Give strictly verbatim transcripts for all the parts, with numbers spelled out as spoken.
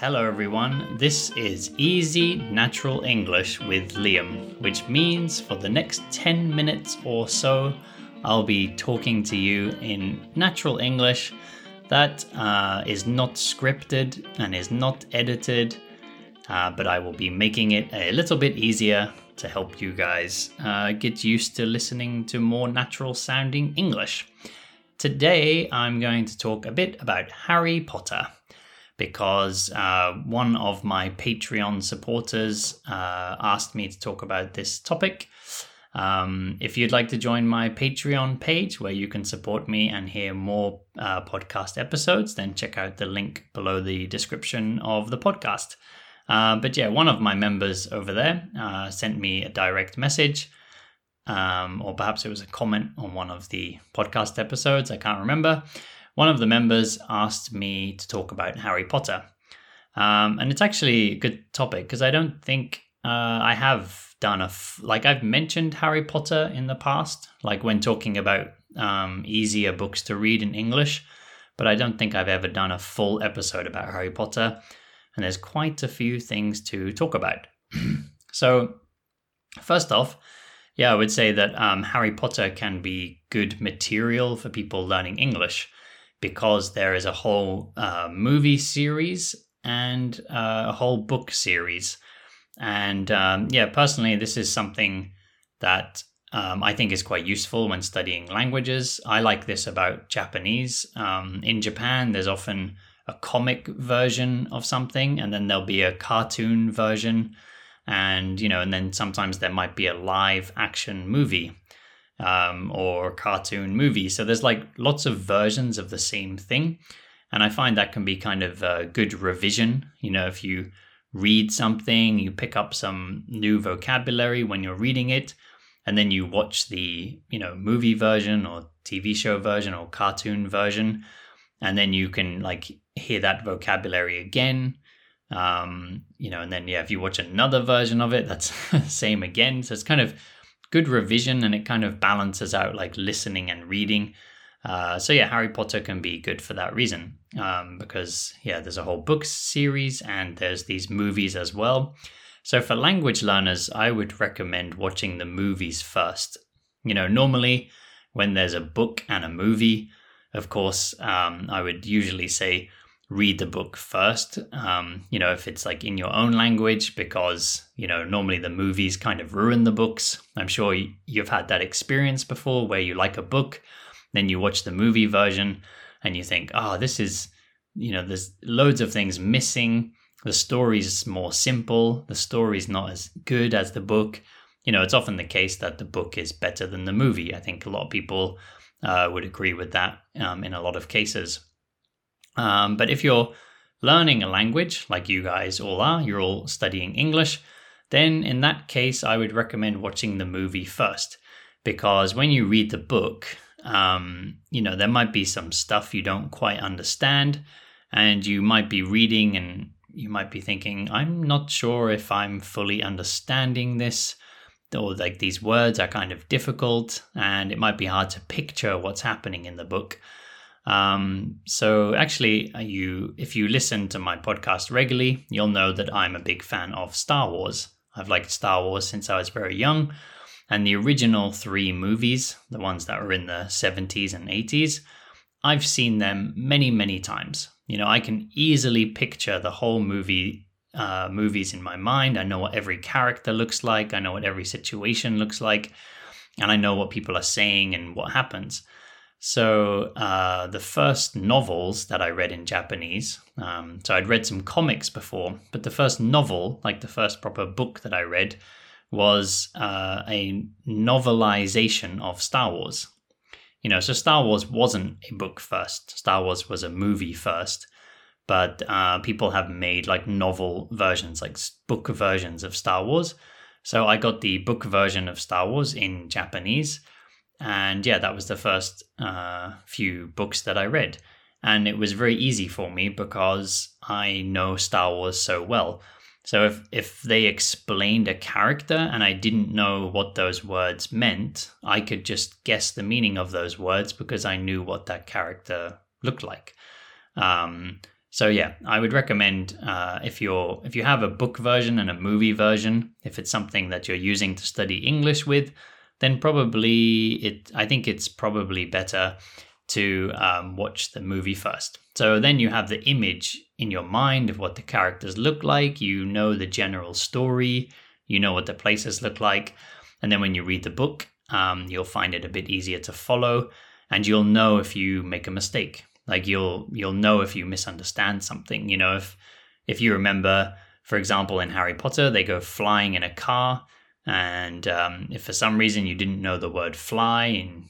Hello everyone, this is Easy Natural English with Liam, which means for the next ten minutes or so, I'll be talking to you in natural English that uh, is not scripted and is not edited, uh, but I will be making it a little bit easier to help you guys uh, get used to listening to more natural sounding English. Today, I'm going to talk a bit about Harry Potter. Because uh, one of my Patreon supporters uh, asked me to talk about this topic. Um, if you'd like to join my Patreon page where you can support me and hear more uh, podcast episodes, then check out the link below the description of the podcast. Uh, but yeah, one of my members over there uh, sent me a direct message, um, or perhaps it was a comment on one of the podcast episodes, I can't remember. One of the members asked me to talk about Harry Potter. Um, and it's actually a good topic because I don't think uh, I have done a... F- like, I've mentioned Harry Potter in the past, like when talking about um, easier books to read in English, but I don't think I've ever done a full episode about Harry Potter. And there's quite a few things to talk about. So, first off, yeah, I would say that um, Harry Potter can be good material for people learning English, because there is a whole uh, movie series and uh, a whole book series. And um, yeah, personally, this is something that um, I think is quite useful when studying languages. I like this about Japanese. Um, in Japan, there's often a comic version of something, and then there'll be a cartoon version. And, you know, and then sometimes there might be a live action movie. Um, or cartoon movie. So there's like lots of versions of the same thing. And I find that can be kind of a good revision. You know, if you read something, you pick up some new vocabulary when you're reading it, and then you watch the, you know, movie version or T V show version or cartoon version. And then you can like hear that vocabulary again. Um, you know, and then, yeah, if you watch another version of it, that's the same again. So it's kind of good revision, and it kind of balances out like listening and reading. Uh, so yeah, Harry Potter can be good for that reason, um, because yeah, there's a whole book series and there's these movies as well. So for language learners, I would recommend watching the movies first. You know, normally when there's a book and a movie, of course, um, I would usually say read the book first, um, you know, if it's like in your own language, because, you know, normally the movies kind of ruin the books. I'm sure you've had that experience before where you like a book, then you watch the movie version and you think, oh, this is, you know, there's loads of things missing. The story's more simple. The story's not as good as the book. You know, it's often the case that the book is better than the movie. I think a lot of people uh, would agree with that um, in a lot of cases. Um, but if you're learning a language, like you guys all are, you're all studying English, then in that case, I would recommend watching the movie first. Because when you read the book, um, you know, there might be some stuff you don't quite understand, and you might be reading and you might be thinking, I'm not sure if I'm fully understanding this, or like these words are kind of difficult, and it might be hard to picture what's happening in the book. Um, so actually you, if you listen to my podcast regularly, you'll know that I'm a big fan of Star Wars. I've liked Star Wars since I was very young, and the original three movies, the ones that were in the seventies and eighties, I've seen them many, many times. You know, I can easily picture the whole movie, uh, movies in my mind. I know what every character looks like. I know what every situation looks like, and I know what people are saying and what happens. So uh, the first novels that I read in Japanese, um, so I'd read some comics before, but the first novel, like the first proper book that I read, was uh, a novelization of Star Wars. You know, so Star Wars wasn't a book first. Star Wars was a movie first, but uh, people have made like novel versions, like book versions of Star Wars. So I got the book version of Star Wars in Japanese. And yeah, that was the first uh, few books that I read. And it was very easy for me because I know Star Wars so well. So if, if they explained a character and I didn't know what those words meant, I could just guess the meaning of those words because I knew what that character looked like. Um, So yeah, I would recommend uh, if you're if you have a book version and a movie version, if it's something that you're using to study English with, then probably it. I think it's probably better to um, watch the movie first. So then you have the image in your mind of what the characters look like. You know the general story. You know what the places look like. And then when you read the book, um, you'll find it a bit easier to follow, and you'll know if you make a mistake. Like you'll you'll know if you misunderstand something. You know, if if you remember, for example, in Harry Potter, they go flying in a car, and um, if for some reason you didn't know the word fly, and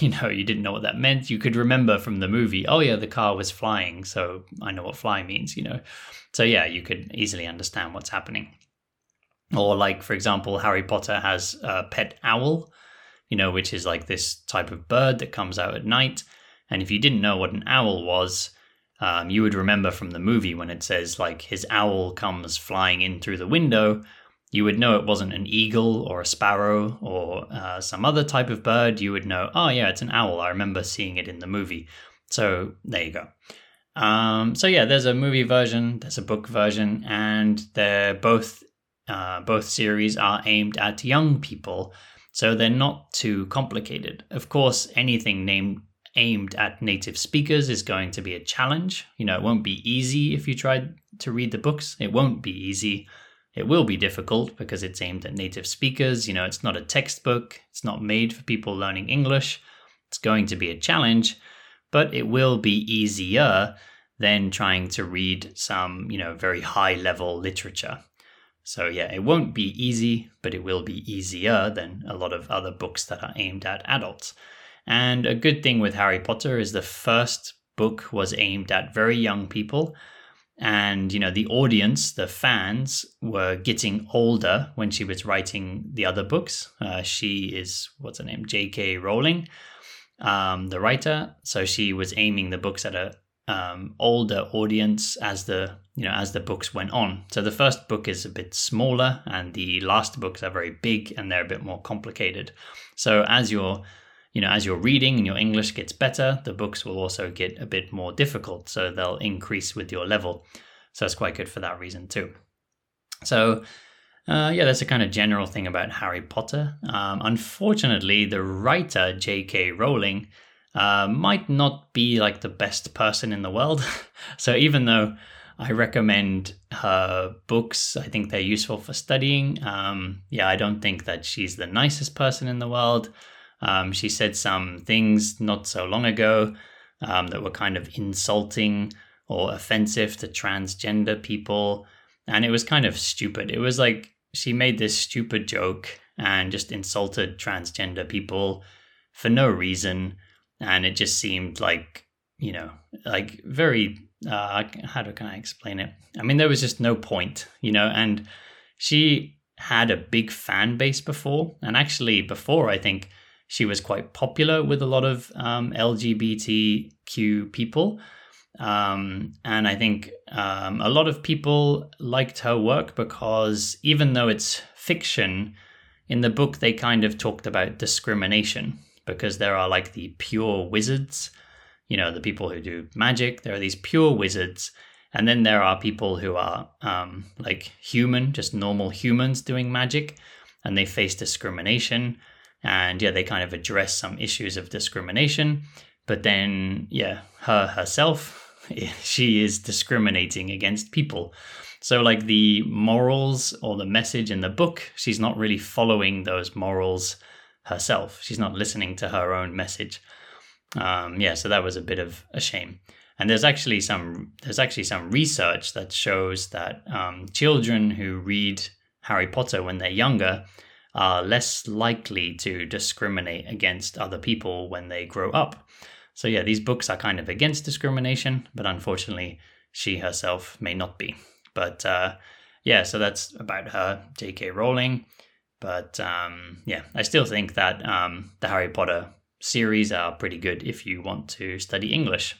you know you didn't know what that meant, you could remember from the movie, oh yeah, the car was flying, so I know what fly means. You know, so yeah, you could easily understand what's happening. Or like, for example, Harry Potter has a pet owl, you know, which is like this type of bird that comes out at night. And if you didn't know what an owl was, um, you would remember from the movie when it says, like, his owl comes flying in through the window, you would know it wasn't an eagle or a sparrow or uh, some other type of bird. You would know, oh yeah, it's an owl. I remember seeing it in the movie. So there you go. Um, so yeah, there's a movie version, there's a book version, and they're both, uh, both series are aimed at young people. So they're not too complicated. Of course, anything named aimed at native speakers is going to be a challenge. You know, it won't be easy if you tried to read the books. It won't be easy. It will be difficult because it's aimed at native speakers. You know, it's not a textbook. It's not made for people learning English. It's going to be a challenge, but it will be easier than trying to read some, you know, very high level literature. So yeah, it won't be easy, but it will be easier than a lot of other books that are aimed at adults. And a good thing with Harry Potter is the first book was aimed at very young people. And, you know, the audience, the fans, were getting older when she was writing the other books. Uh, she is, what's her name, J K. Rowling, um, the writer. So she was aiming the books at a um, older audience as the, you know, as the books went on. So the first book is a bit smaller and the last books are very big and they're a bit more complicated. So as you're You know, as you're reading and your English gets better, the books will also get a bit more difficult, so they'll increase with your level. So that's quite good for that reason too. So, uh, yeah, that's a kind of general thing about Harry Potter. Um, unfortunately, the writer, J K. Rowling, uh, might not be like the best person in the world. So even though I recommend her books, I think they're useful for studying. Um, yeah, I don't think that she's the nicest person in the world. Um, she said some things not so long ago um, that were kind of insulting or offensive to transgender people. And it was kind of stupid. It was like she made this stupid joke and just insulted transgender people for no reason. And it just seemed like, you know, like very, uh, how do, can I explain it? I mean, there was just no point, you know, and she had a big fan base before. And actually before, I think, she was quite popular with a lot of um, L G B T Q people. Um, and I think um, a lot of people liked her work because even though it's fiction, in the book they kind of talked about discrimination because there are like the pure wizards, you know, the people who do magic, there are these pure wizards. And then there are people who are um, like human, just normal humans doing magic, and they face discrimination. And yeah, they kind of address some issues of discrimination, but then yeah, her herself, she is discriminating against people. So like the morals or the message in the book, she's not really following those morals herself. She's not listening to her own message. Um, yeah, so that was a bit of a shame. And there's actually some there's actually some research that shows that um, children who read Harry Potter when they're younger are less likely to discriminate against other people when they grow up. So yeah, these books are kind of against discrimination, but unfortunately she herself may not be. But uh, yeah, so that's about her, J K. Rowling. But um, yeah, I still think that um, the Harry Potter series are pretty good if you want to study English.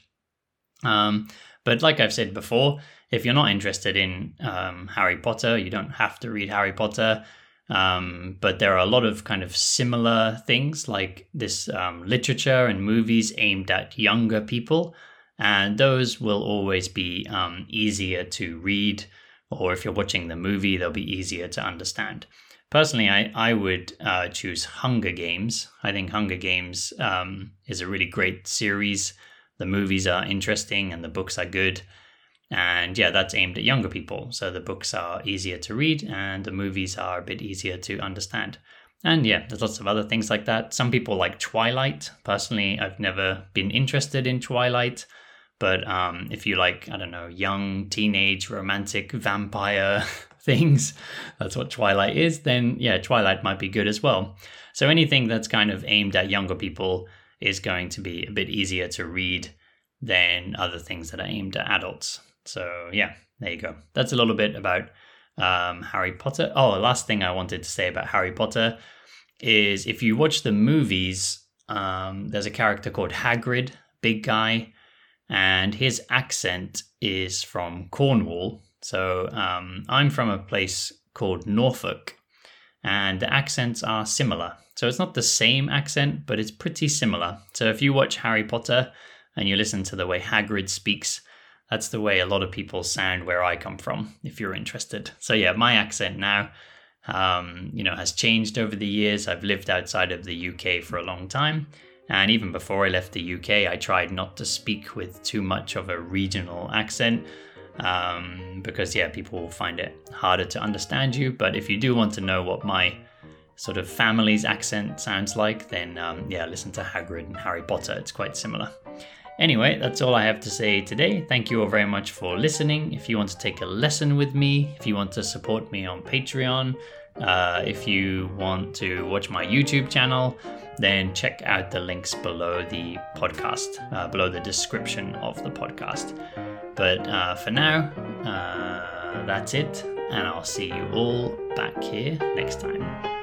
Um, but like I've said before, if you're not interested in um, Harry Potter, you don't have to read Harry Potter. Um, but there are a lot of kind of similar things like this um, literature and movies aimed at younger people and those will always be um, easier to read, or if you're watching the movie, they'll be easier to understand. Personally, I, I would uh, choose Hunger Games. I think Hunger Games um, is a really great series. The movies are interesting and the books are good. And yeah, that's aimed at younger people. So the books are easier to read and the movies are a bit easier to understand. And yeah, there's lots of other things like that. Some people like Twilight. Personally, I've never been interested in Twilight. But um, if you like, I don't know, young, teenage, romantic, vampire things, that's what Twilight is, then yeah, Twilight might be good as well. So anything that's kind of aimed at younger people is going to be a bit easier to read than other things that are aimed at adults. So yeah, there you go. That's a little bit about um, Harry Potter. Oh, the last thing I wanted to say about Harry Potter is if you watch the movies, um, there's a character called Hagrid, big guy, and his accent is from Cornwall. So um, I'm from a place called Norfolk, and the accents are similar. So it's not the same accent, but it's pretty similar. So if you watch Harry Potter and you listen to the way Hagrid speaks, that's the way a lot of people sound where I come from, if you're interested. So yeah, my accent now um, you know, has changed over the years. I've lived outside of the U K for a long time. And even before I left the U K, I tried not to speak with too much of a regional accent. Um, because yeah, people will find it harder to understand you. But if you do want to know what my sort of family's accent sounds like, then um, yeah, listen to Hagrid and Harry Potter. It's quite similar. Anyway, that's all I have to say today. Thank you all very much for listening. If you want to take a lesson with me, if you want to support me on Patreon, uh, if you want to watch my YouTube channel, then check out the links below the podcast, uh, below the description of the podcast. But uh, for now, uh, that's it, and I'll see you all back here next time.